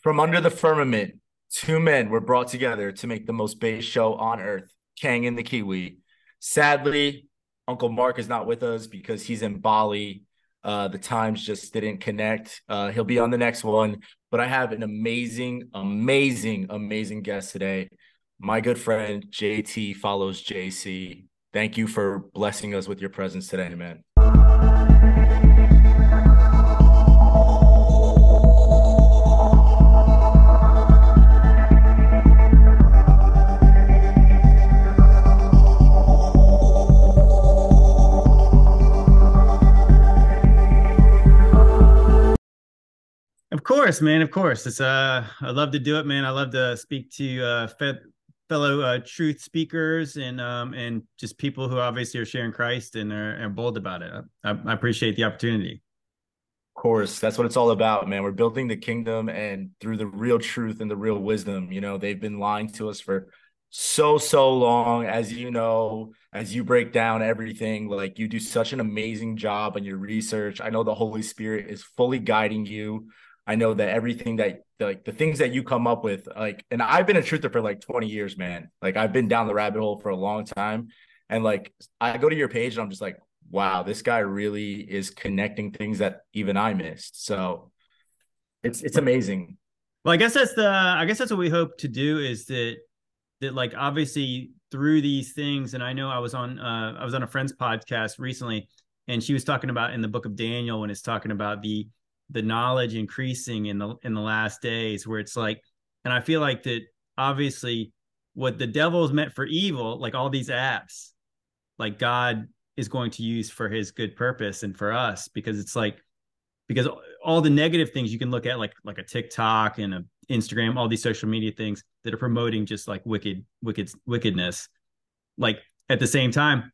From under the firmament, two men were brought together to make the most base show on earth, Kang and the Kiwi. Sadly, Uncle Mark is not with us because he's in Bali. The times just didn't connect. He'll be on the next one. But I have an amazing guest today. My good friend, JTFollowsJC. Thank you for blessing us with your presence today, man. Of course, man. Of course. It's I love to do it, man. I love to speak to fellow truth speakers and just people who obviously are sharing Christ and are bold about it. I appreciate the opportunity. Of course. That's what it's all about, man. We're building the kingdom and through the real truth and the real wisdom. You know, they've been lying to us for so long, as you break down everything, like you do such an amazing job on your research. I know the Holy Spirit is fully guiding you. I know that everything that, like, the things that you come up with, like, and I've been a truther for like 20 years, man. Like, I've been down the rabbit hole for a long time. And like, I go to your page and I'm just like, wow, this guy really is connecting things that even I missed. So it's amazing. Well, I guess that's what we hope to do is that like, obviously through these things. And I know I was on a friend's podcast recently and she was talking about in the book of Daniel when it's talking about the knowledge increasing in the last days, where it's like, and I feel like that obviously what the devil's meant for evil, like all these apps, like God is going to use for his good purpose and for us, because it's like, because all the negative things you can look at, like a TikTok and a Instagram, all these social media things that are promoting just like wickedness. Like at the same time,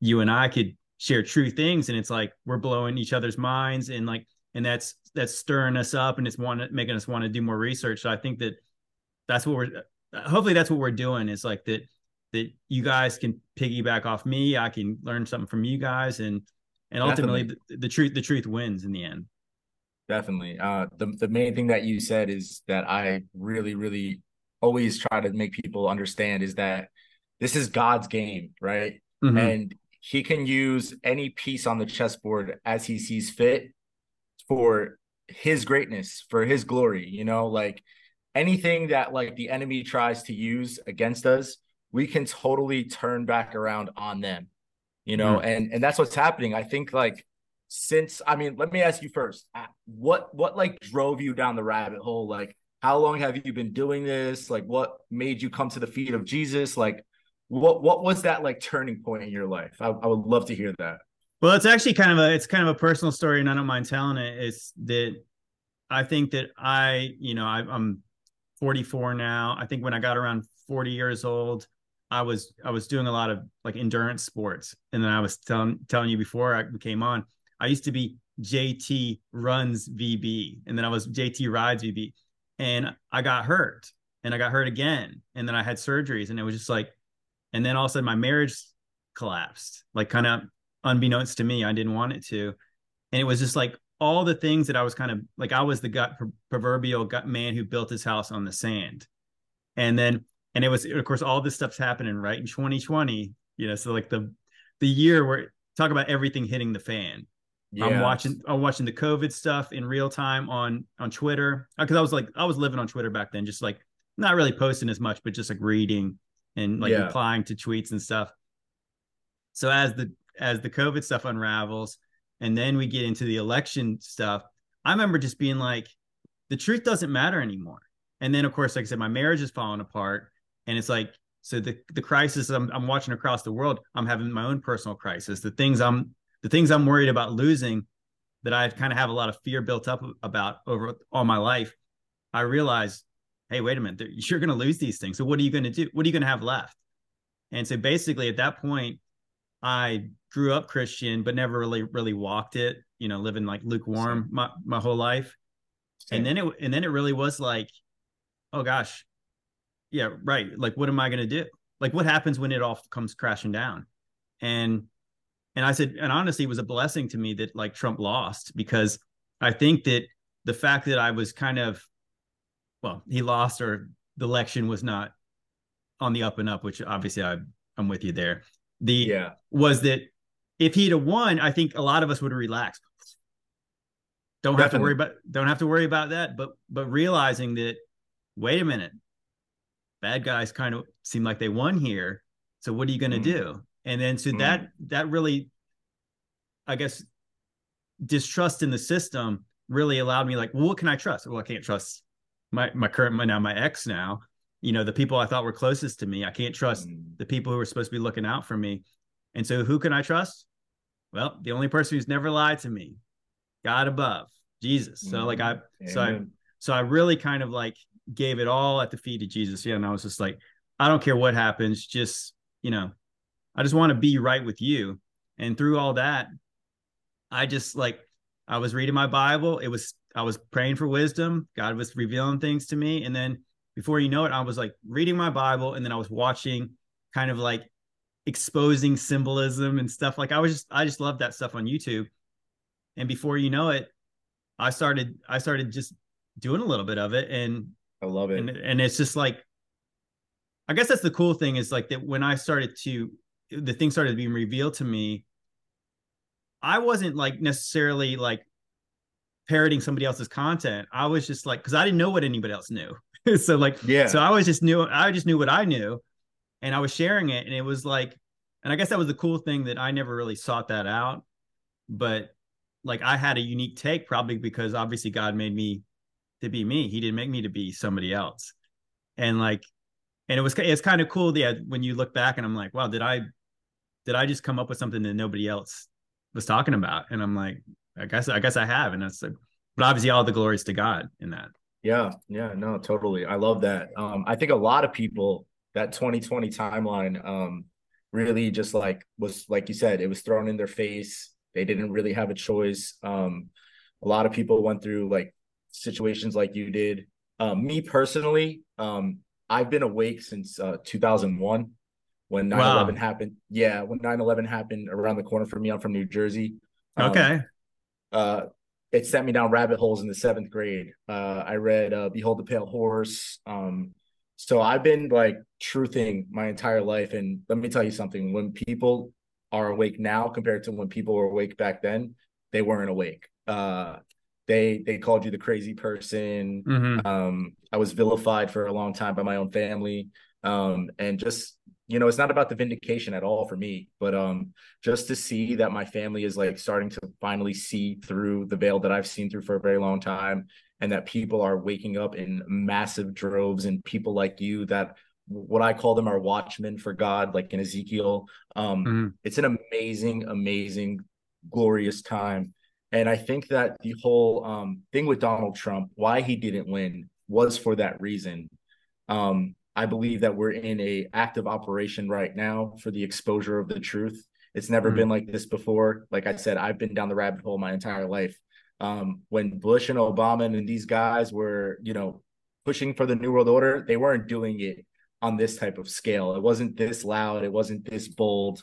you and I could share true things and it's like, we're blowing each other's minds and like, and that's stirring us up and it's making us want to do more research. So I think that's what we're doing is like that you guys can piggyback off me. I can learn something from you guys and ultimately the truth wins in the end. Definitely. The main thing that you said is that I really, really always try to make people understand is that this is God's game, right? Mm-hmm. And he can use any piece on the chessboard as he sees fit for his greatness, for his glory. You know, like anything that like the enemy tries to use against us, we can totally turn back around on them, you know, mm-hmm. and that's what's happening. I think like, let me ask you first, what like drove you down the rabbit hole? Like, how long have you been doing this? Like, what made you come to the feet of Jesus? Like, what was that like turning point in your life? I would love to hear that. Well, it's actually kind of a personal story and I don't mind telling it. It's that I think that I'm 44 now. I think when I got around 40 years old, I was doing a lot of like endurance sports. And then I was telling you before I came on, I used to be JT runs VB and then I was JT rides VB and I got hurt and I got hurt again. And then I had surgeries and it was just like, and then all of a sudden my marriage collapsed, like kind of unbeknownst to me. I didn't want it to. And it was just like all the things that I was kind of like, I was the proverbial man who built his house on the sand. And it was, of course, all this stuff's happening right in 2020, you know, so like the year where talk about everything hitting the fan. Yeah. I'm watching the COVID stuff in real time on Twitter. Cause I was living on Twitter back then, just like not really posting as much, but just like reading and like replying to tweets and stuff. So as the COVID stuff unravels, and then we get into the election stuff, I remember just being like, the truth doesn't matter anymore. And then of course, like I said, my marriage is falling apart. And it's like, so the crisis I'm watching across the world, I'm having my own personal crisis, the things I'm worried about losing that I kind of have a lot of fear built up about over all my life. I realized, hey, wait a minute, you're going to lose these things. So what are you going to do? What are you going to have left? And so basically at that point, I grew up Christian, but never really walked it, you know, living like lukewarm my whole life. Same. And then it really was like, oh gosh, yeah, right. Like, what am I going to do? Like, what happens when it all comes crashing down? And I said, and honestly, it was a blessing to me that like Trump lost, because I think that the fact that I was kind of well, he lost, or the election was not on the up and up, which obviously I'm with you there. Was that if he'd have won, I think a lot of us would relax. Don't have to worry about that. But realizing that, wait a minute, bad guys kind of seem like they won here. So what are you going to do? And then so that really, I guess, distrust in the system really allowed me, like, well, what can I trust? Well, I can't trust my ex now. You know, the people I thought were closest to me. I can't trust the people who were supposed to be looking out for me. And so who can I trust? Well, the only person who's never lied to me, God above, Jesus. So like I really kind of like gave it all at the feet of Jesus. Yeah. And I was just like, I don't care what happens. Just, you know, I just want to be right with you. And through all that, I just like, I was reading my Bible. I was praying for wisdom. God was revealing things to me. And then before you know it, I was like reading my Bible. And then I was watching kind of like exposing symbolism and stuff. Like I just loved that stuff on YouTube. And before you know it, I started just doing a little bit of it. And I love it. And it's just like, I guess that's the cool thing is like that when the thing started being revealed to me, I wasn't like necessarily like parroting somebody else's content. I was just like, because I didn't know what anybody else knew. So like, yeah. So I just knew what I knew, and I was sharing it. And it was like, and I guess that was the cool thing that I never really sought that out, but like I had a unique take probably because obviously God made me to be me. He didn't make me to be somebody else. And like, and it's kind of cool. Yeah. When you look back and I'm like, wow, did I just come up with something that nobody else was talking about? And I'm like, I guess I have. And that's like, but obviously all the glory is to God in that. Yeah. Yeah. No, totally. I love that. I think a lot of people, that 2020 timeline really just like was, like you said, it was thrown in their face. They didn't really have a choice. A lot of people went through like situations like you did. Me personally, I've been awake since 2001 when 9/11 happened. Yeah. When 9/11 happened around the corner for me, I'm from New Jersey. It sent me down rabbit holes in the 7th grade. I read Behold the Pale Horse. So I've been like truthing my entire life. And let me tell you something, when people are awake now compared to when people were awake back then, they weren't awake. They called you the crazy person. I was vilified for a long time by my own family. And just, you know, it's not about the vindication at all for me, but just to see that my family is like starting to finally see through the veil that I've seen through for a very long time, and that people are waking up in massive droves, and people like you that what I call them are watchmen for God, like in Ezekiel. It's an amazing, amazing, glorious time. And I think that the whole thing with Donald Trump, why he didn't win, was for that reason. I believe that we're in an active operation right now for the exposure of the truth. It's never been like this before. Like I said, I've been down the rabbit hole my entire life. When Bush and Obama and these guys were, you know, pushing for the New World Order, they weren't doing it on this type of scale. It wasn't this loud. It wasn't this bold.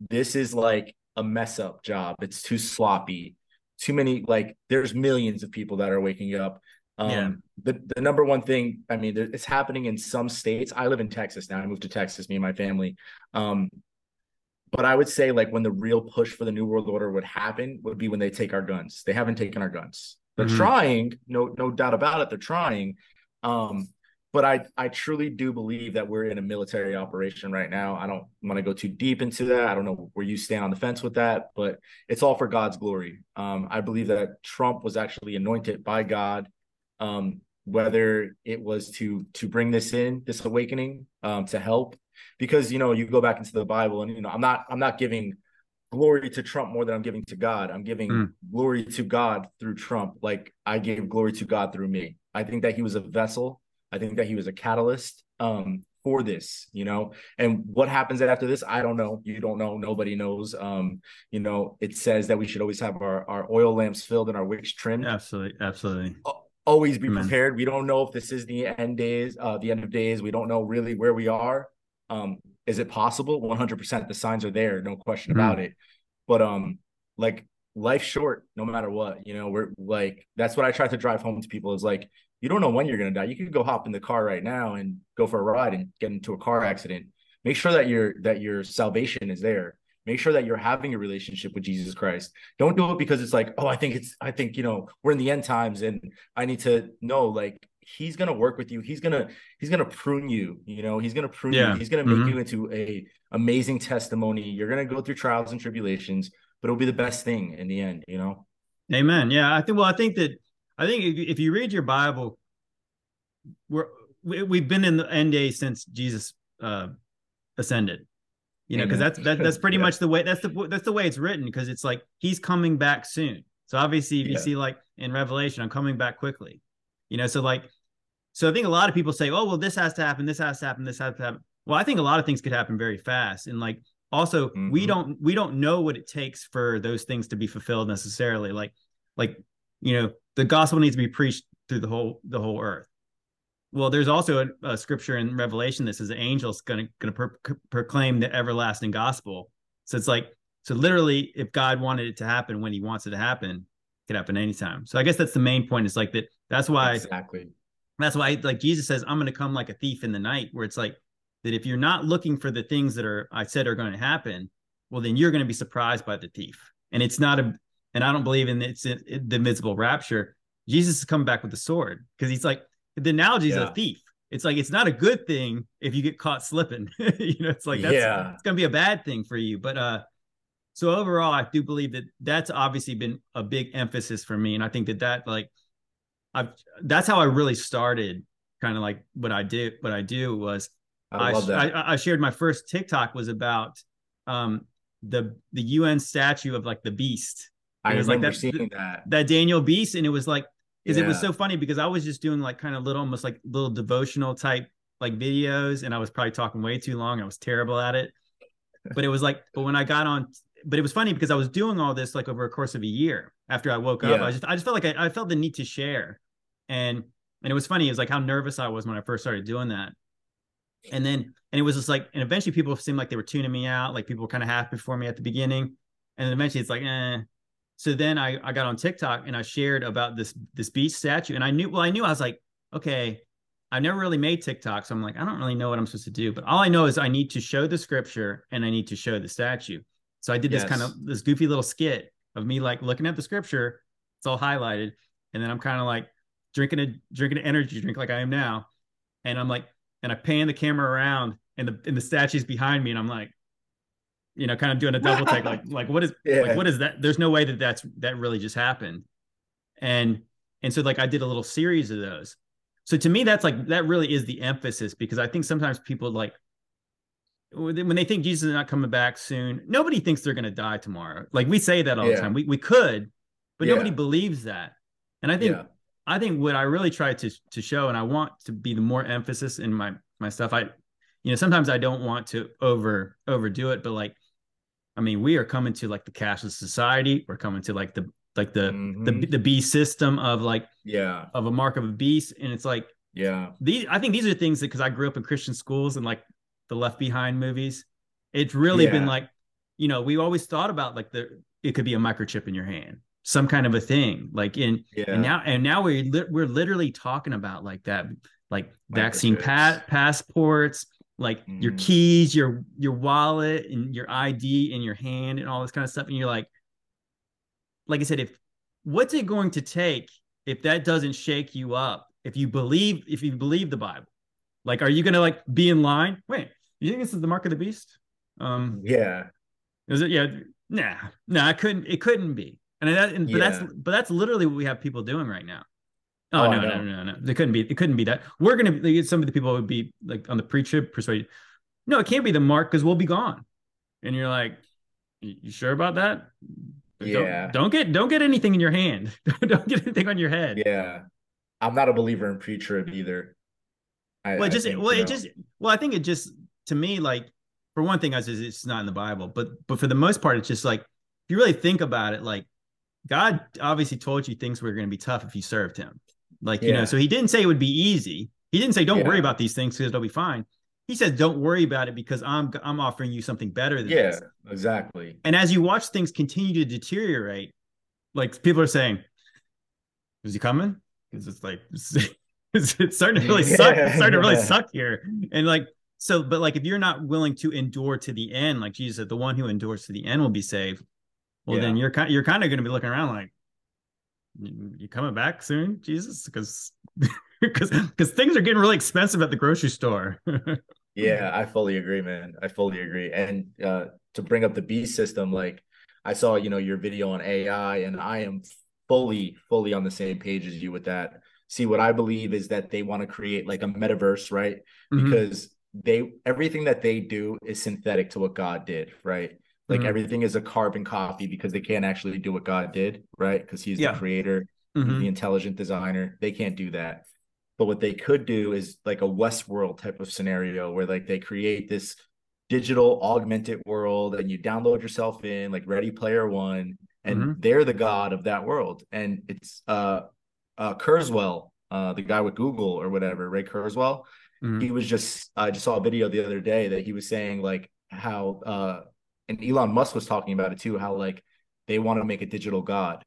This is like a mess up job. It's too sloppy. Too many, like there's millions of people that are waking up. The number one thing, I mean, it's happening in some states. I live in Texas now. I moved to Texas, me and my family. But I would say like when the real push for the New World Order would happen would be when they take our guns. They haven't taken our guns. They're trying, no doubt about it. They're trying. But I truly do believe that we're in a military operation right now. I don't want to go too deep into that. I don't know where you stand on the fence with that, but it's all for God's glory. I believe that Trump was actually anointed by God. Whether it was to bring this awakening, to help, because, you know, you go back into the Bible and, you know, I'm not giving glory to Trump more than I'm giving to God. I'm giving glory to God through Trump. Like I gave glory to God through me. I think that he was a vessel. I think that he was a catalyst, for this, you know, and what happens after this, I don't know. You don't know. Nobody knows. You know, it says that we should always have our oil lamps filled and our wicks trimmed. Absolutely. Always be prepared. We don't know if this is the end of days. We don't know really where we are. Is it possible? 100%. The signs are there. No question about it. But like life's short no matter what, you know. We're like, that's what I try to drive home to people, is like, you don't know when you're going to die. You could go hop in the car right now and go for a ride and get into a car accident. Make sure that your salvation is there. Make sure that you're having a relationship with Jesus Christ. Don't do it because it's like, oh, I think, you know, we're in the end times and I need to know, like, he's going to work with you. He's going to prune you, you know, he's going to prune you. He's going to make you into a amazing testimony. You're going to go through trials and tribulations, but it'll be the best thing in the end, you know? Amen. Yeah. I think if you read your Bible, we've been in the end days since Jesus ascended, you know, because that's pretty much the way that's the way it's written, because it's like he's coming back soon. So obviously, if you see, like in Revelation, I'm coming back quickly, you know. So I think a lot of people say, oh, well, this has to happen, this has to happen, this has to happen. Well, I think a lot of things could happen very fast, and like also we don't know what it takes for those things to be fulfilled necessarily. Like you know, the gospel needs to be preached through the whole earth. Well, there's also a scripture in Revelation that says the angel's going to proclaim the everlasting gospel. So it's like, so literally, if God wanted it to happen when he wants it to happen, it could happen anytime. So I guess that's the main point. It's like that. That's why That's why like Jesus says, I'm going to come like a thief in the night, where it's like that if you're not looking for the things that I said are going to happen, well, then you're going to be surprised by the thief. And it's not and I don't believe in the invincible rapture. Jesus is coming back with the sword, because he's like, the analogy is a thief. It's like, it's not a good thing if you get caught slipping. You know, it's like, it's going to be a bad thing for you. But so overall, I do believe that that's obviously been a big emphasis for me. And I think that like, that's how I really started kind of like what I do was I shared my first TikTok was about the UN statue of like the beast. I was like, that Daniel beast. And it was like, because it was so funny, because I was just doing like kind of almost like little devotional type like videos, and I was probably talking way too long. I was terrible at it, but it was like, but it was funny because I was doing all this like over a course of a year after I woke up. I just felt like I felt the need to share, and it was funny. It was like how nervous I was when I first started doing that, and it was just like, and eventually people seemed like they were tuning me out, like people were kind of happy for me at the beginning, and then eventually it's like, eh. So then I got on TikTok and I shared about this beast statue, and I knew I was like, okay, I've never really made TikTok. So I'm like, I don't really know what I'm supposed to do, but all I know is I need to show the scripture and I need to show the statue. So I did this goofy little skit of me like looking at the scripture. It's all highlighted. And then I'm kind of like drinking an energy drink like I am now. And I'm like, and I pan the camera around and the statue's behind me. And I'm like, you know, kind of doing a double take, like what is that? There's no way that really just happened. And so like I did a little series of those. So to me, that's like, that really is the emphasis, because I think sometimes people like, when they think Jesus is not coming back soon, nobody thinks they're going to die tomorrow. Like we say that all the time, we could, but nobody believes that. And I think what I really try to show, and I want to be the more emphasis in my stuff. You know, sometimes I don't want to overdo it, but like, I mean, we are coming to like the cashless society. We're coming to like the beast system of like, of a mark of a beast. And it's like, I think these are things that, cause I grew up in Christian schools and like the Left Behind movies, it's really been like, you know, we always thought about like it could be a microchip in your hand, some kind of a thing like and now we're literally talking about like that, like vaccine passports, like your keys, your wallet and your ID in your hand and all this kind of stuff. And you're like I said, what's it going to take if that doesn't shake you up? If you believe the Bible, like, are you going to like be in line? Wait, you think this is the mark of the beast? Is it? Yeah. Nah, it couldn't be. But that's literally what we have people doing right now. Oh, no. It couldn't be that. We're going to be, some of the people would be like on the pre-trib persuaded, no, it can't be the mark because we'll be gone. And you're like, you sure about that? Don't get anything in your hand. Don't get anything on your head. Yeah. I'm not a believer in pre-trib either. I think it just, to me, like for one thing, it's not in the Bible, but for the most part, it's just like, if you really think about it, like God obviously told you things were going to be tough if you served him. Like, you know, so he didn't say it would be easy. He didn't say, don't worry about these things because they'll be fine. He says, don't worry about it because I'm offering you something better than this. Yeah, exactly. And as you watch things continue to deteriorate, like people are saying, is he coming? Because it's like it's starting to really suck. It's starting to really suck here. And like, so, but like, if you're not willing to endure to the end, like Jesus said, the one who endures to the end will be saved. Well, then you're kind of going to be looking around like, you coming back soon, Jesus? Because things are getting really expensive at the grocery store. Yeah, I fully agree, man. I fully agree. And to bring up the B system, like I saw, your video on AI, and I am fully on the same page as you with that. See, what I believe is that they want to create like a metaverse, right? Mm-hmm. Because everything that they do is synthetic to what God did, right? Like mm-hmm. everything is a carbon copy because they can't actually do what God did, right? Because he's the creator, mm-hmm. the intelligent designer. They can't do that. But what they could do is like a Westworld type of scenario where like they create this digital augmented world and you download yourself in like Ready Player One, and mm-hmm. they're the God of that world. And it's Kurzweil, the guy with Google or whatever, Ray Kurzweil. Mm-hmm. He was I just saw a video the other day that he was saying like how, and Elon Musk was talking about it too, how like they want to make a digital God.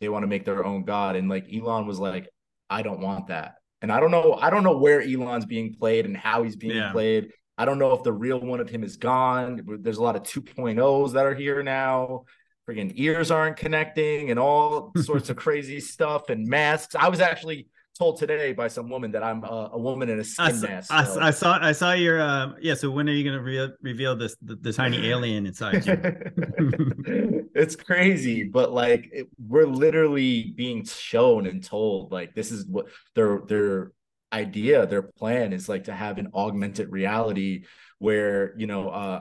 They want to make their own God. And like Elon was like, I don't want that. And I don't know where Elon's being played and how he's being played. I don't know if the real one of him is gone. There's a lot of 2.0s that are here now. Friggin' ears aren't connecting and all sorts of crazy stuff and masks. I was actually told today by some woman that I'm a woman in a skin mask. I saw your so when are you going to reveal the tiny alien inside you? It's crazy, but like we're literally being shown and told like this is what their idea, their plan is, like to have an augmented reality where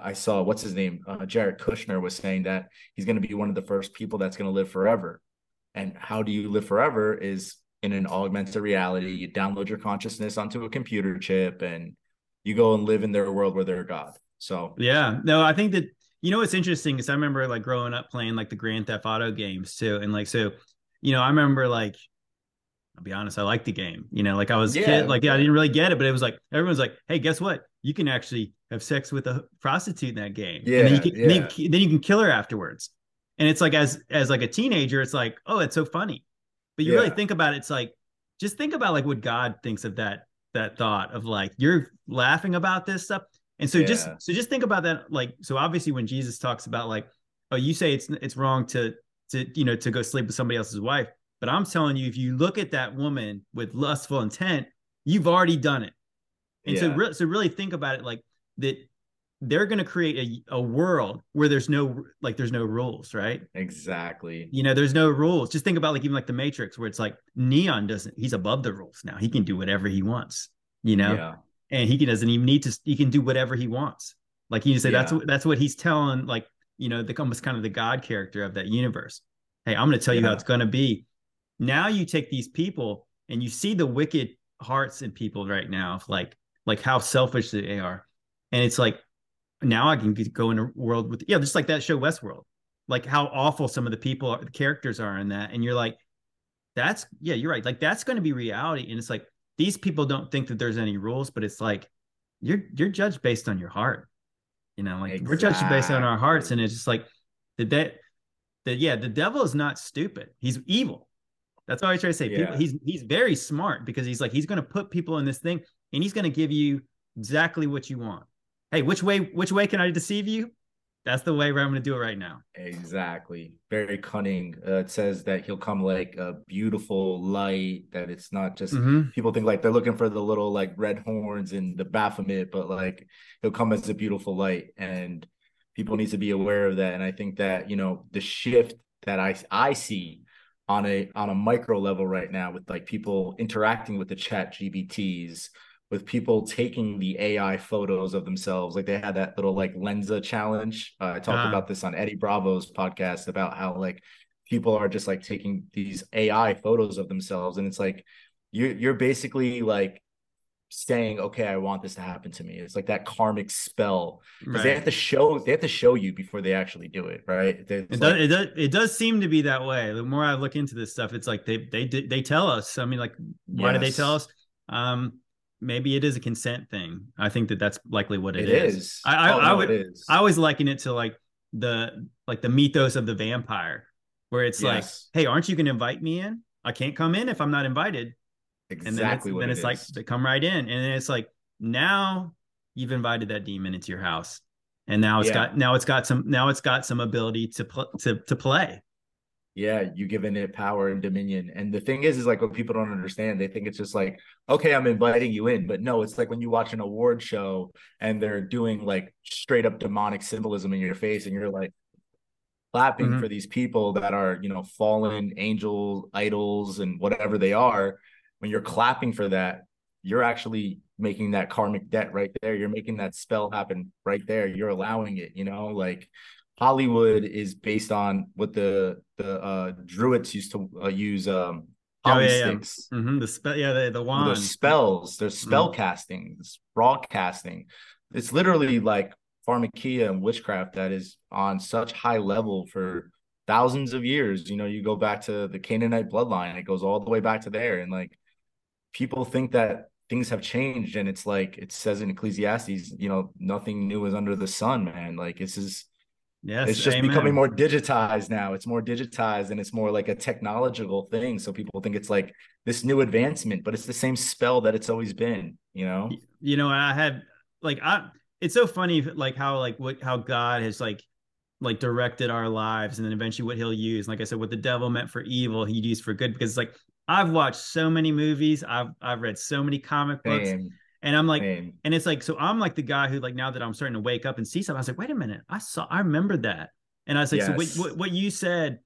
I saw what's his name, Jared Kushner was saying that he's going to be one of the first people that's going to live forever. And how do you live forever is in an augmented reality. You download your consciousness onto a computer chip and you go and live in their world where they're God. So I think that it's interesting because I remember like growing up playing like the Grand Theft Auto games too, and like so I remember like, I'll be honest, I liked the game, like I was a kid, like I didn't really get it, but it was like everyone's like, hey, guess what, you can actually have sex with a prostitute in that game, and then you can kill her afterwards. And it's like as like a teenager it's like, oh, it's so funny. But you really think about it, it's like, just think about like what God thinks of that thought of like, you're laughing about this stuff. And so just think about that. Like, so obviously when Jesus talks about like, oh, you say it's wrong to go sleep with somebody else's wife. But I'm telling you, if you look at that woman with lustful intent, you've already done it. And so really think about it like that. They're going to create a world where there's no rules, right? Exactly. There's no rules. Just think about like even like the Matrix, where it's like Neon he's above the rules now. He can do whatever he wants, and he doesn't even need to, he can do whatever he wants. Like you said, that's what he's telling, like, the almost kind of the God character of that universe. Hey, I'm going to tell you how it's going to be. Now you take these people and you see the wicked hearts in people right now, like how selfish they are. And it's like, now I can go in a world with, just like that show Westworld, like how awful some of the characters are in that. And you're like, you're right. Like that's going to be reality. And it's like, these people don't think that there's any rules, but it's like, you're judged based on your heart, we're judged based on our hearts. And it's just like the devil is not stupid. He's evil. That's all I try to say. Yeah. People, he's very smart, because he's like, he's going to put people in this thing and he's going to give you exactly what you want. Hey, which way can I deceive you? That's the way where I'm going to do it right now. Exactly. Very cunning. It says that he'll come like a beautiful light, that it's not just, people think like they're looking for the little like red horns and the Baphomet, but like he'll come as a beautiful light, and people need to be aware of that. And I think that, the shift that I see on a micro level right now with like people interacting with the ChatGPTs, with people taking the AI photos of themselves. Like they had that little like Lensa challenge. I talked about this on Eddie Bravo's podcast about how like people are just like taking these AI photos of themselves. And it's like, you're basically like saying, okay, I want this to happen to me. It's like that karmic spell, because they have to show you before they actually do it. Right. It does seem to be that way. The more I look into this stuff, it's like, they tell us, I mean, like, why do they tell us? Maybe it is a consent thing. I think that's likely what it is. I always liken it to like the mythos of the vampire, where it's like, hey, aren't you going to invite me in? I can't come in if I'm not invited. Exactly. And then it's like, they come right in. And then it's like, now you've invited that demon into your house. And now it's got some ability to play. Yeah, you given it power and dominion. And the thing is like what people don't understand, they think it's just like, okay, I'm inviting you in. But no, it's like when you watch an award show and they're doing like straight up demonic symbolism in your face and you're like clapping for these people that are, you know, fallen angels, idols, and whatever they are. When you're clapping for that, you're actually making that karmic debt right there. You're making that spell happen right there. You're allowing it, you know, like Hollywood is based on what the druids used to use. Sticks. Mm-hmm. The spell, the wand. There's spells. There's spell casting. There's broadcasting. It's literally like pharmakia and witchcraft that is on such high level for thousands of years. You know, you go back to the Canaanite bloodline. It goes all the way back to there. And like people think that things have changed, and it's like it says in Ecclesiastes, you know, nothing new is under the sun, man. Like it's just. Yes, it's just becoming more digitized now. It's more digitized and it's more like a technological thing. So people think it's like this new advancement, but it's the same spell that it's always been, you know? You know, I had like, it's so funny, how God has like directed our lives and then eventually what he'll use. Like I said, what the devil meant for evil, he'd use for good, because it's like, I've watched so many movies. I've read so many comic books. And I'm like, and it's like, so I'm like the guy who, like, now that I'm starting to wake up and see something, I was like, wait a minute, I remember that. And I was like, so what you said,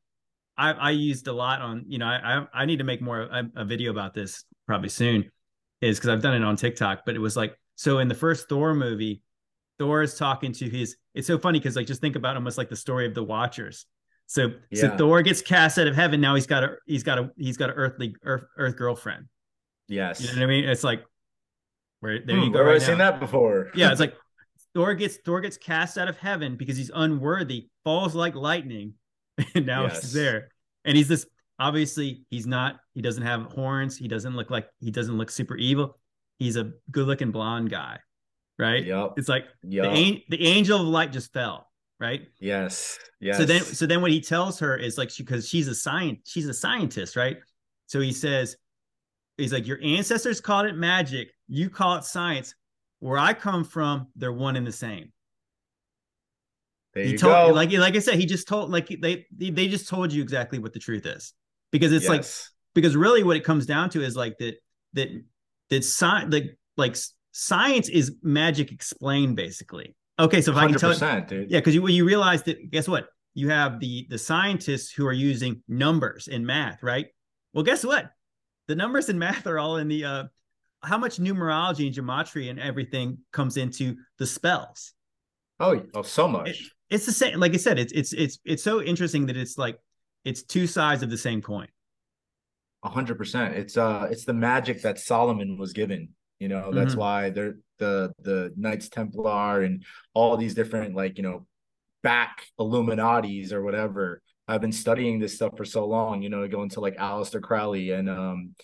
I used a lot on, you know, I need to make more a video about this probably soon, is because I've done it on TikTok, but it was like, so in the first Thor movie, Thor is talking to it's so funny because like, just think about almost like the story of the Watchers. So Thor gets cast out of heaven. Now he's got an earth girlfriend. Yes. You know what I mean? It's like, where there you go. I've seen that before. Yeah, it's like Thor gets cast out of heaven because he's unworthy, falls like lightning, and now he's there. And he's this, obviously he doesn't have horns, he doesn't look super evil. He's a good-looking blonde guy, right? Yep. It's like the angel of light just fell, right? Yes. Yes. So then what he tells her is like, because she's a scientist, right? So he says, he's like, your ancestors called it magic. You call it science. Where I come from, they're one and the same. There you go. Like I said, he just told, like they just told you exactly what the truth is, because it's because really what it comes down to is like that science, like science is magic explained, basically. Okay, so if I can tell you, dude. Yeah, because you realize that, guess what? You have the scientists who are using numbers in math, right? Well, guess what? The numbers in math are all in the how much numerology and gematria and everything comes into the spells. Oh so much. It's the same. Like I said, it's so interesting that it's like, it's two sides of the same coin. 100%. It's the magic that Solomon was given, you know, that's why they're the Knights Templar and all these different, like, you know, back Illuminatis or whatever. I've been studying this stuff for so long, you know, going to like Aleister Crowley and,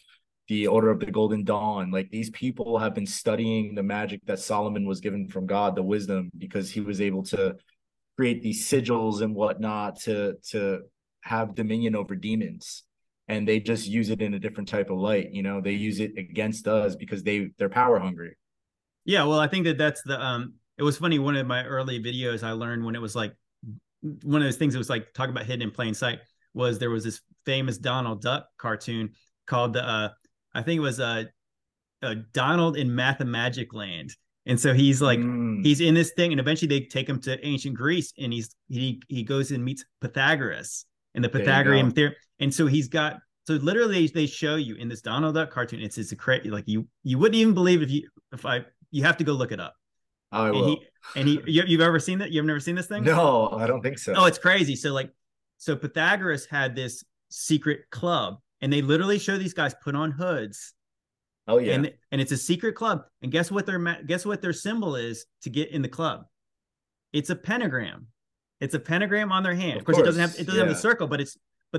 the Order of the Golden Dawn. Like these people have been studying the magic that Solomon was given from God, the wisdom, because he was able to create these sigils and whatnot to have dominion over demons. And they just use it in a different type of light. You know, they use it against us because they're power hungry. Yeah. Well, I think that's it was funny. One of my early videos I learned when it was like one of those things that was like talking about hidden in plain sight was there was this famous Donald Duck cartoon called the, I think it was a Donald in Mathemagic Land. And so he's like, he's in this thing, and eventually they take him to ancient Greece, and he goes and meets Pythagoras and the Pythagorean theory. And so literally they show you in this Donald Duck cartoon, it's a crazy, like you wouldn't even believe you have to go look it up. You've ever seen that? You've never seen this thing? No, I don't think so. Oh, it's crazy. So Pythagoras had this secret club, and they literally show these guys put on hoods. Oh yeah. And it's a secret club. And guess what their symbol is to get in the club? It's a pentagram. It's a pentagram on their hand. Of course, it doesn't have the circle, but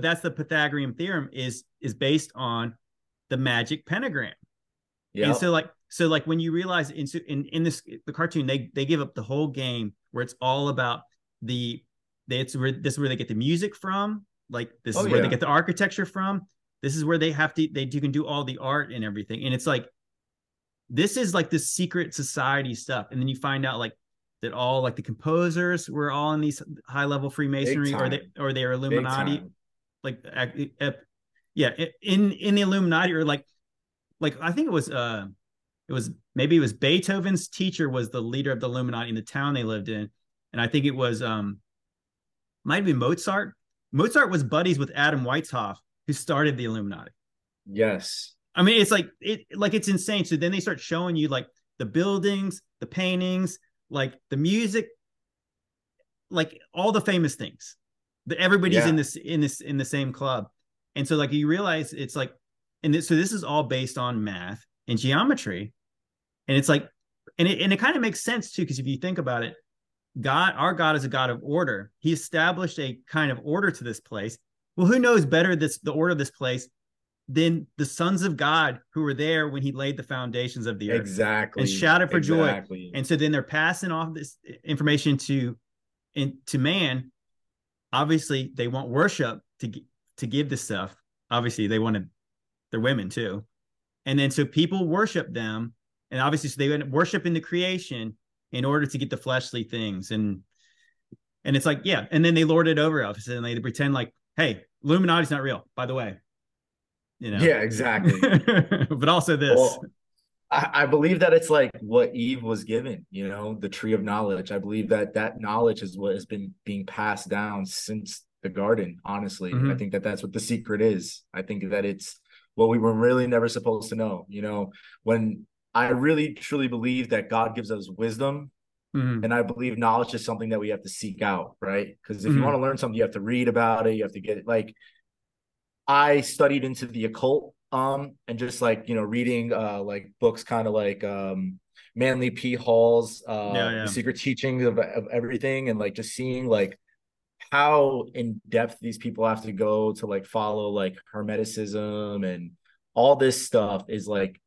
that's the Pythagorean theorem is based on the magic pentagram. Yeah. And so like when you realize in the cartoon, they give up the whole game where it's all about this is where they get the music from. Like this is where they get the architecture from. This is where they have to, you can do all the art and everything. And it's like, this is like this secret society stuff. And then you find out like that all like the composers were all in these high level Freemasonry, or they are Illuminati, like, yeah, in the Illuminati, or like, I think it was Beethoven's teacher was the leader of the Illuminati in the town they lived in. And I think it was, might've been Mozart. Mozart was buddies with Adam Weishaupt, who started the Illuminati. Yes. I mean, it's like, it's insane. So then they start showing you like the buildings, the paintings, like the music, like all the famous things that everybody's in the same club. And so like, you realize it's like, and this, so this is all based on math and geometry. And it's like, and it kind of makes sense too. Cause if you think about it, God, our God is a God of order. He established a kind of order to this place. Well, who knows better the order of this place than the sons of God who were there when he laid the foundations of the earth. Exactly. And shouted for joy. And so then they're passing off this information to man. Obviously they want worship to give this stuff. Obviously they wanted their women too. And then, so people worship them, and obviously, so they went worship in the creation in order to get the fleshly things. And it's like, yeah. And then they lord it over us, and they pretend like, hey, Illuminati's not real, by the way. You know? Yeah, exactly. But also this. Well, I believe that it's like what Eve was given, you know, the tree of knowledge. I believe that that knowledge is what has been being passed down since the garden, honestly. Mm-hmm. I think that that's what the secret is. I think that it's what we were really never supposed to know. You know, when I really, truly believe that God gives us wisdom. Mm-hmm. And I believe knowledge is something that we have to seek out, right? Because if mm-hmm. you want to learn something, you have to read about it. You have to get it. Like, I studied into the occult, and just like, you know, reading like books, kind of like Manly P. Hall's The Secret Teachings of Everything, and like just seeing like how in depth these people have to go to like follow like Hermeticism and all this stuff is like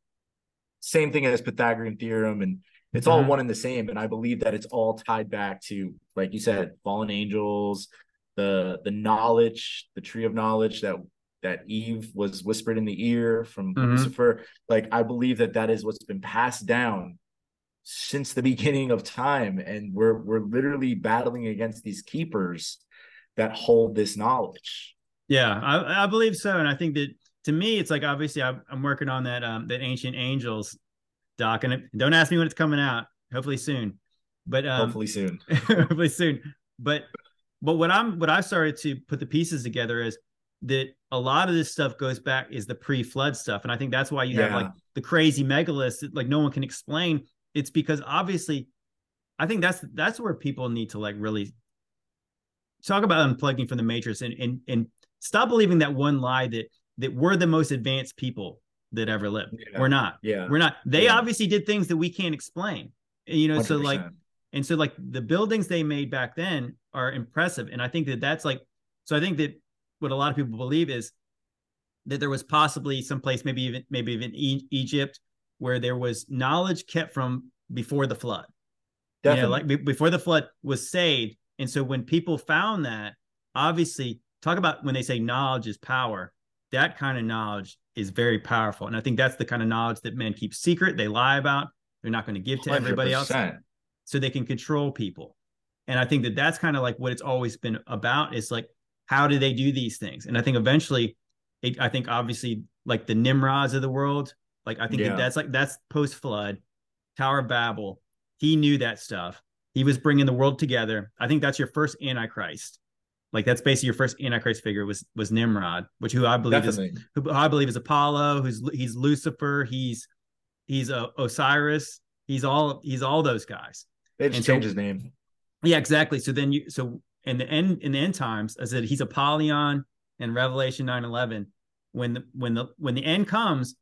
same thing as Pythagorean theorem and. It's all one and the same. And I believe that it's all tied back to, like you said, fallen angels, the knowledge, the tree of knowledge that Eve was whispered in the ear from Lucifer. Like, I believe that is what's been passed down since the beginning of time. And we're literally battling against these keepers that hold this knowledge. Yeah, I believe so. And I think that, to me, it's like, obviously I'm working on that Ancient Angels doc, and don't ask me when it's coming out, hopefully soon, but but what I've started to put the pieces together is that a lot of this stuff goes back is the pre-flood stuff. And I think that's why you have like the crazy megaliths that like no one can explain. It's because obviously I think that's where people need to like really talk about unplugging from the matrix and stop believing that one lie that we're the most advanced people that ever lived. We're not. They obviously did things that we can't explain, you know. 100%. So like, and so like the buildings they made back then are impressive. And I think that that's like, so I think that what a lot of people believe is that there was possibly some place, maybe even Egypt, where there was knowledge kept from before the flood. Definitely. You know, like before the flood was saved. And so when people found that, obviously talk about when they say knowledge is power, that kind of knowledge is very powerful. And I think that's the kind of knowledge that men keep secret. They lie about. They're not going to give to 100%. Everybody else, so they can control people. And I think that that's kind of like what it's always been about, is like, how do they do these things? And I think eventually, I think obviously like the Nimrods of the world, like I think that's post flood, Tower of Babel. He knew that stuff. He was bringing the world together. I think that's your first Antichrist. Like that's basically your first Antichrist figure was Nimrod, which who I believe is Apollo, he's Lucifer, he's Osiris, he's all those guys. They just changed his name. Yeah, exactly. So then in the end times, I said he's Apollyon in Revelation 9:11. When the end comes,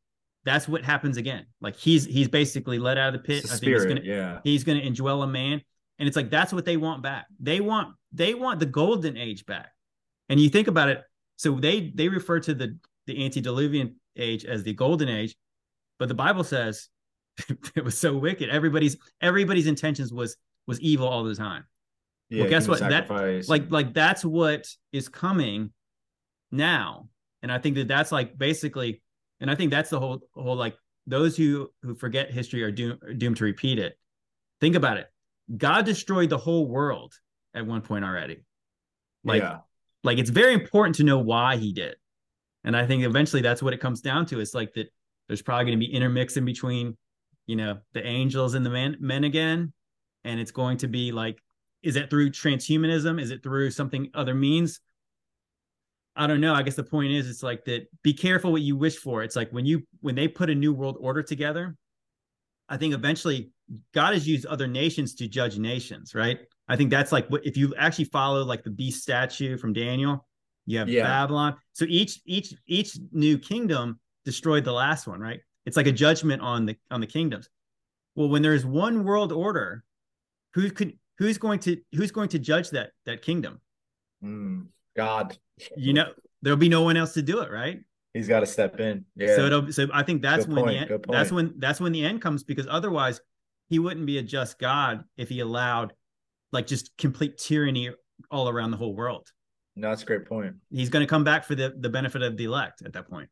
that's what happens again. Like he's basically let out of the pit. I think he's gonna indwell a man. And it's like, that's what they want back. They want the golden age back. And you think about it. So they refer to the antediluvian age as the golden age, but the Bible says it was so wicked. Everybody's intentions was evil all the time. Yeah, well, guess what? Sacrifice. That's what is coming now. And I think that that's like basically, and I think that's the whole like those who forget history are doomed to repeat it. Think about it. God destroyed the whole world at one point already. Like it's very important to know why he did. And I think eventually that's what it comes down to. It's like that there's probably going to be intermixing between, you know, the angels and the men again. And it's going to be like, is it through transhumanism? Is it through something other means? I don't know. I guess the point is, it's like that, be careful what you wish for. It's like when they put a new world order together, I think eventually God has used other nations to judge nations, right? I think that's like what, if you actually follow like the beast statue from Daniel, you have Babylon. So each new kingdom destroyed the last one, right? It's like a judgment on the kingdoms. Well, when there's one world order, who's going to judge that kingdom? God. You know, there'll be no one else to do it, right? He's got to step in. Yeah. So I think that's when the end, that's when the end comes, because otherwise he wouldn't be a just God if he allowed like just complete tyranny all around the whole world. No, that's a great point. He's going to come back for the benefit of the elect at that point.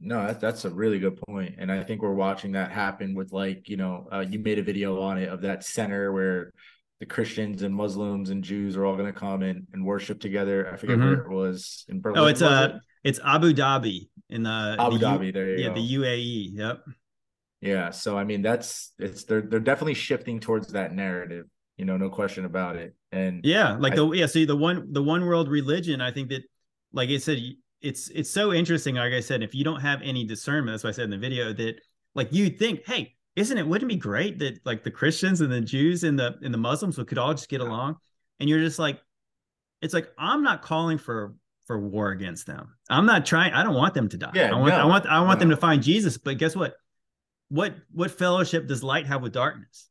No, that's a really good point. And I think we're watching that happen with, like, you know, you made a video on it of that center where the Christians and Muslims and Jews are all going to come and worship together. I forget where it was in Berlin. Oh, it's Abu Dhabi in Abu Dhabi. There you go. The UAE. Yep. Yeah. So, I mean, they're definitely shifting towards that narrative, you know, no question about it. And see the one world religion, I think that, like I said, it's so interesting. Like I said, if you don't have any discernment, that's why I said in the video that, like, you'd think, hey, wouldn't it be great that like the Christians and the Jews and the Muslims could all just get along? And you're just like, it's like, I'm not calling for war against them. I'm not trying. I don't want them to die. Yeah, I want them to find Jesus. But guess what? What fellowship does light have with darkness?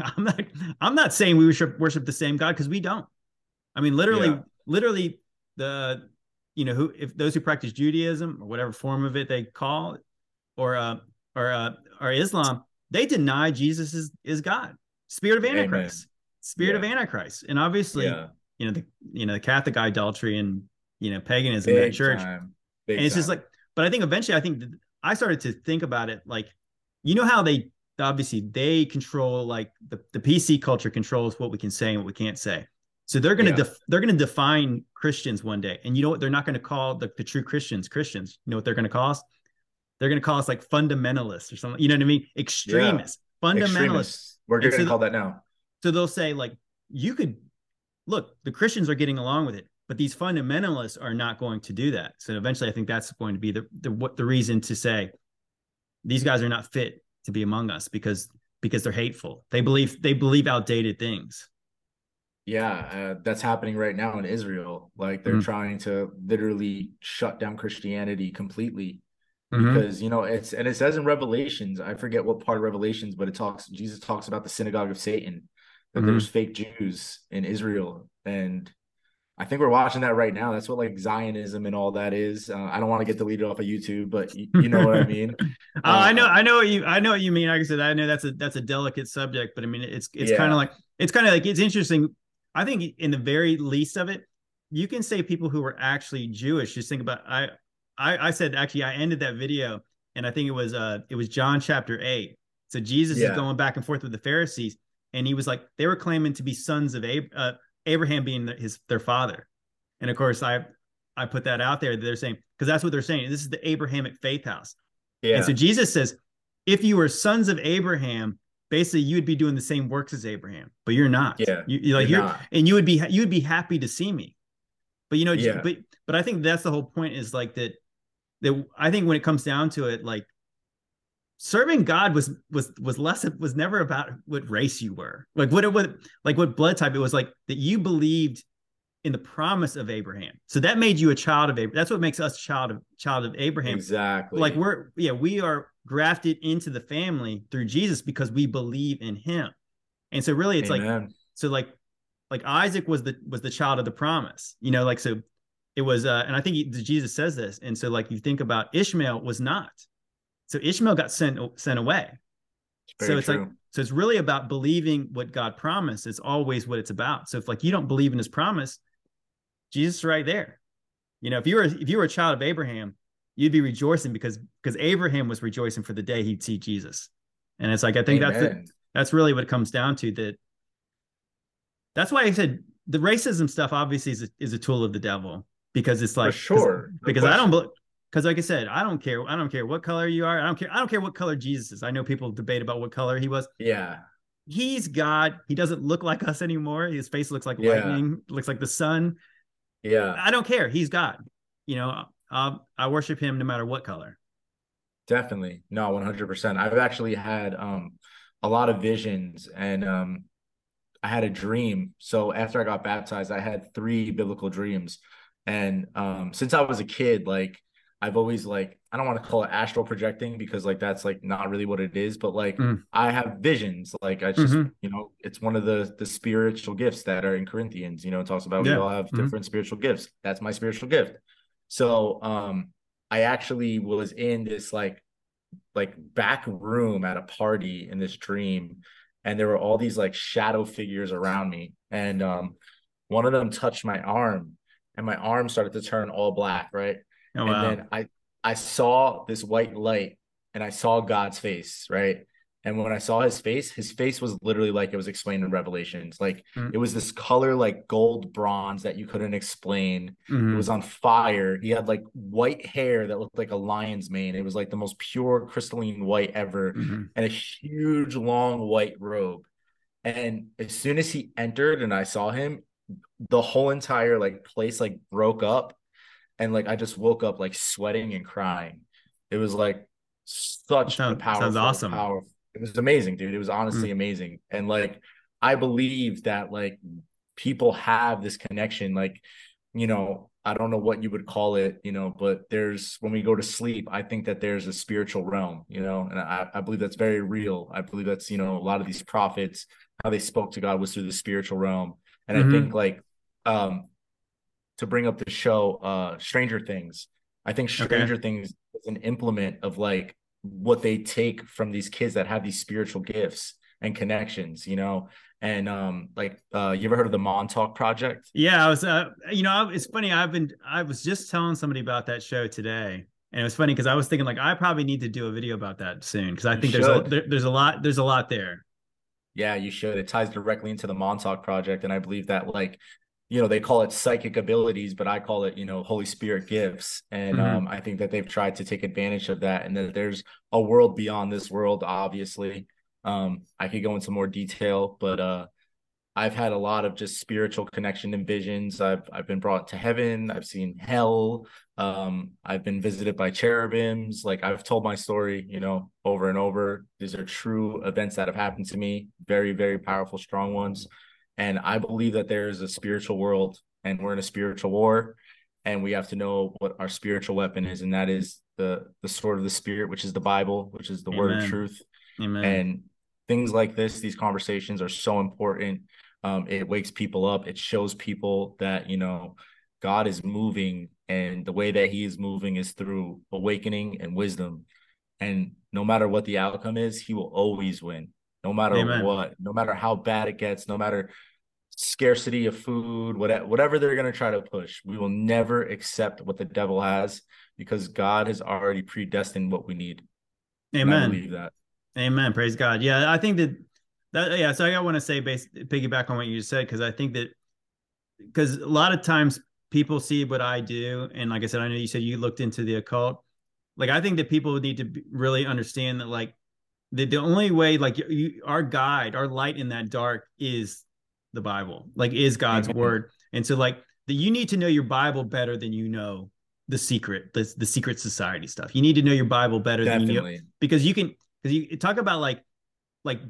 I'm not saying we should worship the same God, because we don't. I mean, literally the, you know, those who practice Judaism or whatever form of it they call it, or Islam, they deny Jesus is God. Spirit of Antichrist. Amen. Spirit of Antichrist. And obviously, you know, the Catholic idolatry and, you know, paganism in the church. Big time. Just like, but I think eventually, I started to think about it, like, you know how they control, like the PC culture controls what we can say and what we can't say. So they're going to define Christians one day. And you know what? They're not going to call the true Christians. You know what they're going to call us? They're going to call us like fundamentalists or something. You know what I mean? Extremists, fundamentalists. We're going to call that now. So they'll say, like, the Christians are getting along with it, but these fundamentalists are not going to do that. So eventually I think that's going to be the reason to say these guys are not fit to be among us because they're hateful. They believe outdated things. Yeah, that's happening right now in Israel. Like, they're trying to literally shut down Christianity completely. Because, you know, it says in Revelations, I forget what part of Revelations, but Jesus talks about the synagogue of Satan, that there's fake Jews in Israel. And I think we're watching that right now. That's what, like, Zionism and all that is. I don't want to get deleted off of YouTube, but you know what I mean? I know what you mean. Like I said, I know that's a delicate subject, but I mean, it's kind of like, it's interesting. I think in the very least of it, you can say people who were actually Jewish. Just think about, I said, actually, I ended that video, and I think it was John chapter 8. So Jesus is going back and forth with the Pharisees, and he was like, they were claiming to be sons of Abraham, being their father. And of course, I put that out there that they're saying, because that's what they're saying. This is the Abrahamic faith house. Yeah. And so Jesus says, if you were sons of Abraham, basically you would be doing the same works as Abraham, but you're not. Yeah, you're not. And you would be happy to see me. But you know, but I think that's the whole point, is like that. That I think when it comes down to it, like, serving God was never about what race you were, like what blood type. It was like that you believed in the promise of Abraham, so that made you a child of Abraham. That's what makes us child of Abraham. Exactly. Like, we are grafted into the family through Jesus because we believe in him. And so really, it's like Isaac was the child of the promise, you know, like, so it was, and I think Jesus says this. And so, like, you think about Ishmael was not. So Ishmael got sent away. So it's really about believing what God promised. It's always what it's about. So if, like, you don't believe in his promise, Jesus is right there. You know, if you were a child of Abraham, you'd be rejoicing because Abraham was rejoicing for the day he'd see Jesus. And it's like, I think that's really what it comes down to. That's why I said the racism stuff obviously is a tool of the devil, because it's like, for sure. Like I said, I don't care what color you are. I don't care what color Jesus is. I know people debate about what color he was. Yeah. He's God. He doesn't look like us anymore. His face looks like lightning, looks like the sun. Yeah. I don't care. He's God. You know, I worship him no matter what color. Definitely. No, 100%. I've actually had a lot of visions, and I had a dream. So after I got baptized, I had 3 biblical dreams. And since I was a kid, like, I've always, like, I don't want to call it astral projecting, because like that's like not really what it is, but like I have visions. Like I just, you know, it's one of the spiritual gifts that are in Corinthians. You know, it talks about we all have different spiritual gifts. That's my spiritual gift. So I actually was in this like back room at a party in this dream, and there were all these like shadow figures around me, and one of them touched my arm, and my arm started to turn all black, right? Oh, wow. And then I saw this white light, and I saw God's face, right? And when I saw his face was literally like it was explained in Revelations. Like it was this color, like gold bronze that you couldn't explain. It was on fire. He had like white hair that looked like a lion's mane. It was like the most pure crystalline white ever, and a huge long white robe. And as soon as he entered and I saw him, the whole entire like place like broke up. And like I just woke up like sweating and crying. It was like such a powerful. Sounds awesome. Powerful. It was amazing, dude. It was honestly amazing. And like I believe that like people have this connection. Like, you know, I don't know what you would call it, you know, but there's, when we go to sleep, I think that there's a spiritual realm, you know, and I believe that's very real. I believe that's, you know, a lot of these prophets, how they spoke to God was through the spiritual realm. And I think like to bring up the show, Stranger Things. I think Stranger Things is an implement of like what they take from these kids that have these spiritual gifts and connections, you know? And like, you ever heard of the Montauk Project? Yeah, I was, you know, it's funny. I was just telling somebody about that show today. And it was funny because I was thinking like, I probably need to do a video about that soon. Because I think there's a lot there. Yeah, you should. It ties directly into the Montauk Project. And I believe that like, you know, they call it psychic abilities, but I call it, you know, Holy Spirit gifts. And I think that they've tried to take advantage of that, and that there's a world beyond this world, obviously. I could go into more detail, but I've had a lot of just spiritual connection and visions. I've been brought to heaven. I've seen hell. I've been visited by cherubims. Like I've told my story, you know, over and over. These are true events that have happened to me. Very, very powerful, strong ones. And I believe that there is a spiritual world, and we're in a spiritual war, and we have to know what our spiritual weapon is. And that is the sword of the spirit, which is the Bible, which is the Amen. Word of truth. Amen. And things like this, these conversations are so important. It wakes people up. It shows people that, you know, God is moving, and the way that he is moving is through awakening and wisdom. And no matter what the outcome is, he will always win. No matter Amen. What, no matter how bad it gets, no matter scarcity of food, whatever they're going to try to push, we will never accept what the devil has, because God has already predestined what we need. Amen. And I believe that. Amen. Praise God. Yeah, I think that yeah, so I want to say, piggyback on what you just said, because I think that, because a lot of times people see what I do, and like I said, I know you said you looked into the occult. Like, I think that people need to really understand that, like, the only way, like, our guide, our light in that dark is the Bible, like, is God's word. And so, like, you need to know your Bible better than you know the secret society stuff. You need to know your Bible better than you know, because you talk about like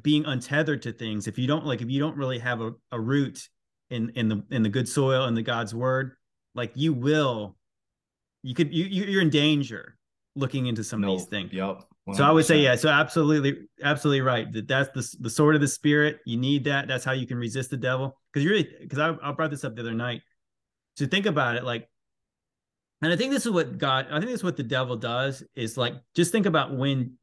being untethered to things. If you don't, like, if you don't really have a root in the good soil and the God's word, like, you're in danger looking into some of these things. Yep. 100%. So I would say, yeah, so absolutely, absolutely right. That's the sword of the spirit. You need that. That's how you can resist the devil. Because I brought this up the other night. So think about it, like, and I think this is what the devil does, is like, just think about when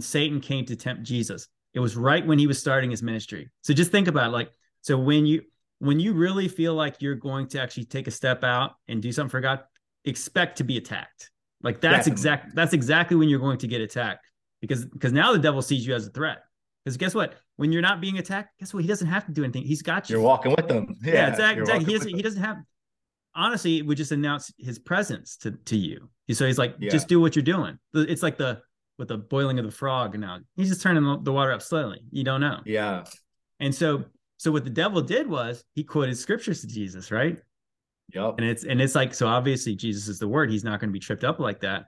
Satan came to tempt Jesus, it was right when he was starting his ministry. So just think about it, like, so when you really feel like you're going to actually take a step out and do something for God, expect to be attacked. Like that's exactly when you're going to get attacked, because now the devil sees you as a threat. Because guess what? When you're not being attacked, guess what? He doesn't have to do anything. He's got you. You're walking with them. Yeah, exactly. He doesn't have. Honestly, it would just announce his presence to you. So he's like, yeah, just do what you're doing. It's like with the boiling of the frog. Now he's just turning the water up slowly. You don't know. Yeah. And so what the devil did was he quoted scriptures to Jesus, right? Yep. And it's like, so obviously Jesus is the word. He's not going to be tripped up like that.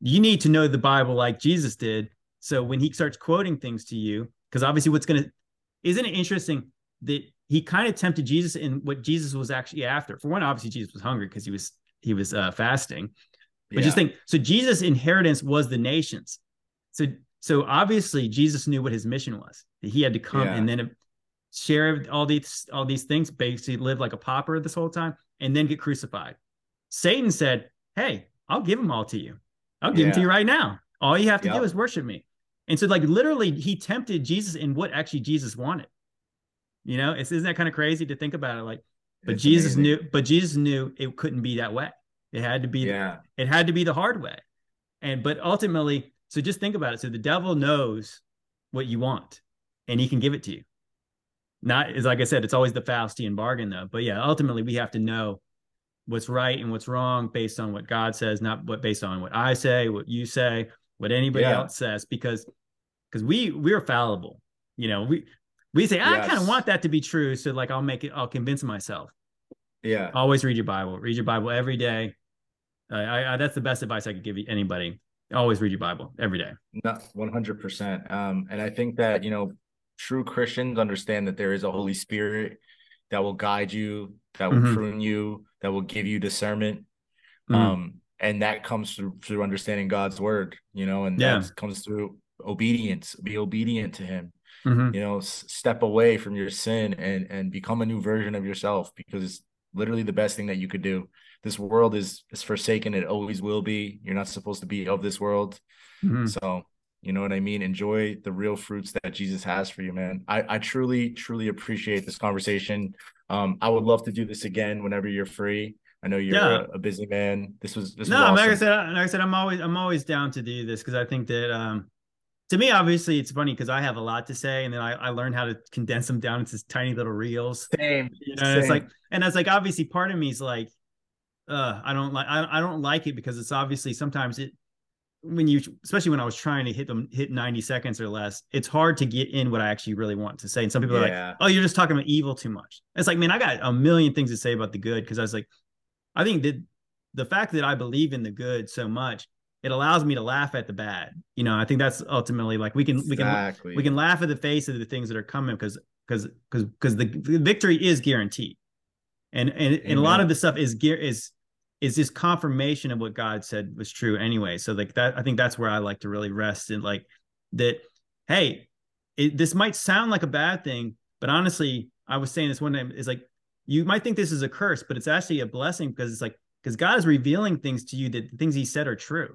You need to know the Bible like Jesus did. So when he starts quoting things to you, because obviously isn't it interesting that he kind of tempted Jesus in what Jesus was actually after? For one, obviously Jesus was hungry because he was fasting. But just think, so Jesus' inheritance was the nations. So obviously Jesus knew what his mission was. That he had to come and then share all these things, basically live like a pauper this whole time, and then get crucified. Satan said, hey, I'll give them all to you. I'll give them to you right now. All you have to do is worship me. And so like literally he tempted Jesus in what actually Jesus wanted. You know, isn't that kind of crazy to think about it? Like, Jesus knew it couldn't be that way. It had to be, it had to be the hard way. But ultimately, so just think about it. So the devil knows what you want and he can give it to you. Not is like I said, it's always the Faustian bargain though. But yeah, ultimately we have to know what's right and what's wrong based on what God says, not based on what I say, what you say, what anybody else says, because we're fallible. You know, we say, I kind of want that to be true. So like, I'll convince myself. Yeah. Always read your Bible every day. That's the best advice I could give anybody. Always read your Bible every day. Not 100%. And I think that, you know, true Christians understand that there is a Holy Spirit that will guide you, that will prune you, that will give you discernment. And that comes through understanding God's word, you know, and that comes through obedience. Be obedient to him. You know, step away from your sin and become a new version of yourself, because it's literally the best thing that you could do. This world is forsaken. It always will be. You're not supposed to be of this world. So, you know what I mean? Enjoy the real fruits that Jesus has for you, man. I truly, truly appreciate this conversation. I would love to do this again whenever you're free. I know you're a busy man. This was awesome. Like I said, I'm always down to do this, because I think that to me, obviously, it's funny because I have a lot to say, and then I learned how to condense them down into tiny little reels. Same, you know, same. It's like, and that's like obviously part of me is like, I don't like it, because it's obviously sometimes especially when I was trying to hit 90 seconds or less, it's hard to get in what I actually really want to say. And some people are like, oh, you're just talking about evil too much. It's like, man, I got a million things to say about the good, because I was like, I think that the fact that I believe in the good so much, it allows me to laugh at the bad. You know, I think that's ultimately like we can laugh at the face of the things that are coming, because the victory is guaranteed. And a lot of the stuff is just confirmation of what God said was true anyway. So like that, I think that's where I like to really rest in, like that. Hey, this might sound like a bad thing, but honestly, I was saying this one time, is like, you might think this is a curse, but it's actually a blessing, because it's like, because God is revealing things to you that the things he said are true.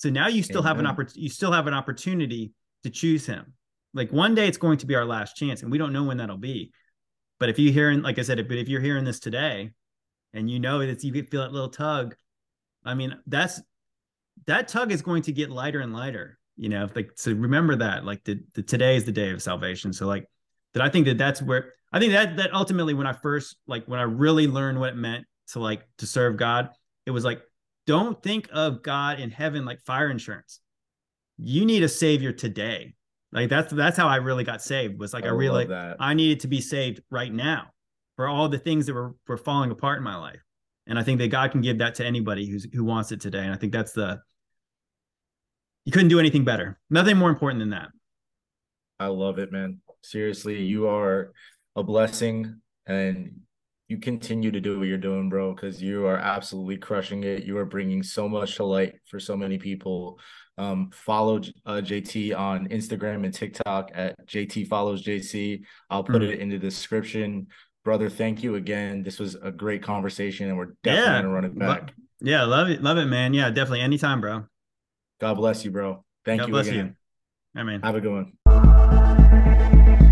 So now you still have an opportunity to choose him. Like one day it's going to be our last chance, and we don't know when that'll be. But if you hearing, like I said, if you're hearing this today, and you know that you feel that little tug, I mean, that tug is going to get lighter and lighter. You know, like, so remember that, like the today is the day of salvation. So like that, I think that that's where, I think that ultimately when I first, like when I really learned what it meant to like to serve God, it was like, don't think of God in heaven like fire insurance. You need a savior today. Like that's how I really got saved, was like I realized I needed to be saved right now for all the things that were falling apart in my life. And I think that God can give that to anybody who wants it today. And I think that's you couldn't do anything better. Nothing more important than that. I love it, man. Seriously, you are a blessing, and you continue to do what you're doing, bro, because you are absolutely crushing it. You are bringing so much to light for so many people. Follow JT on Instagram and TikTok at JTFollowsJC. I'll put it in the description. Brother, thank you again. This was a great conversation, and we're definitely going to run it back. Yeah, love it, man. Yeah, definitely. Anytime, bro. God bless you, bro. Thank you again. God bless you. All right, man. Have a good one.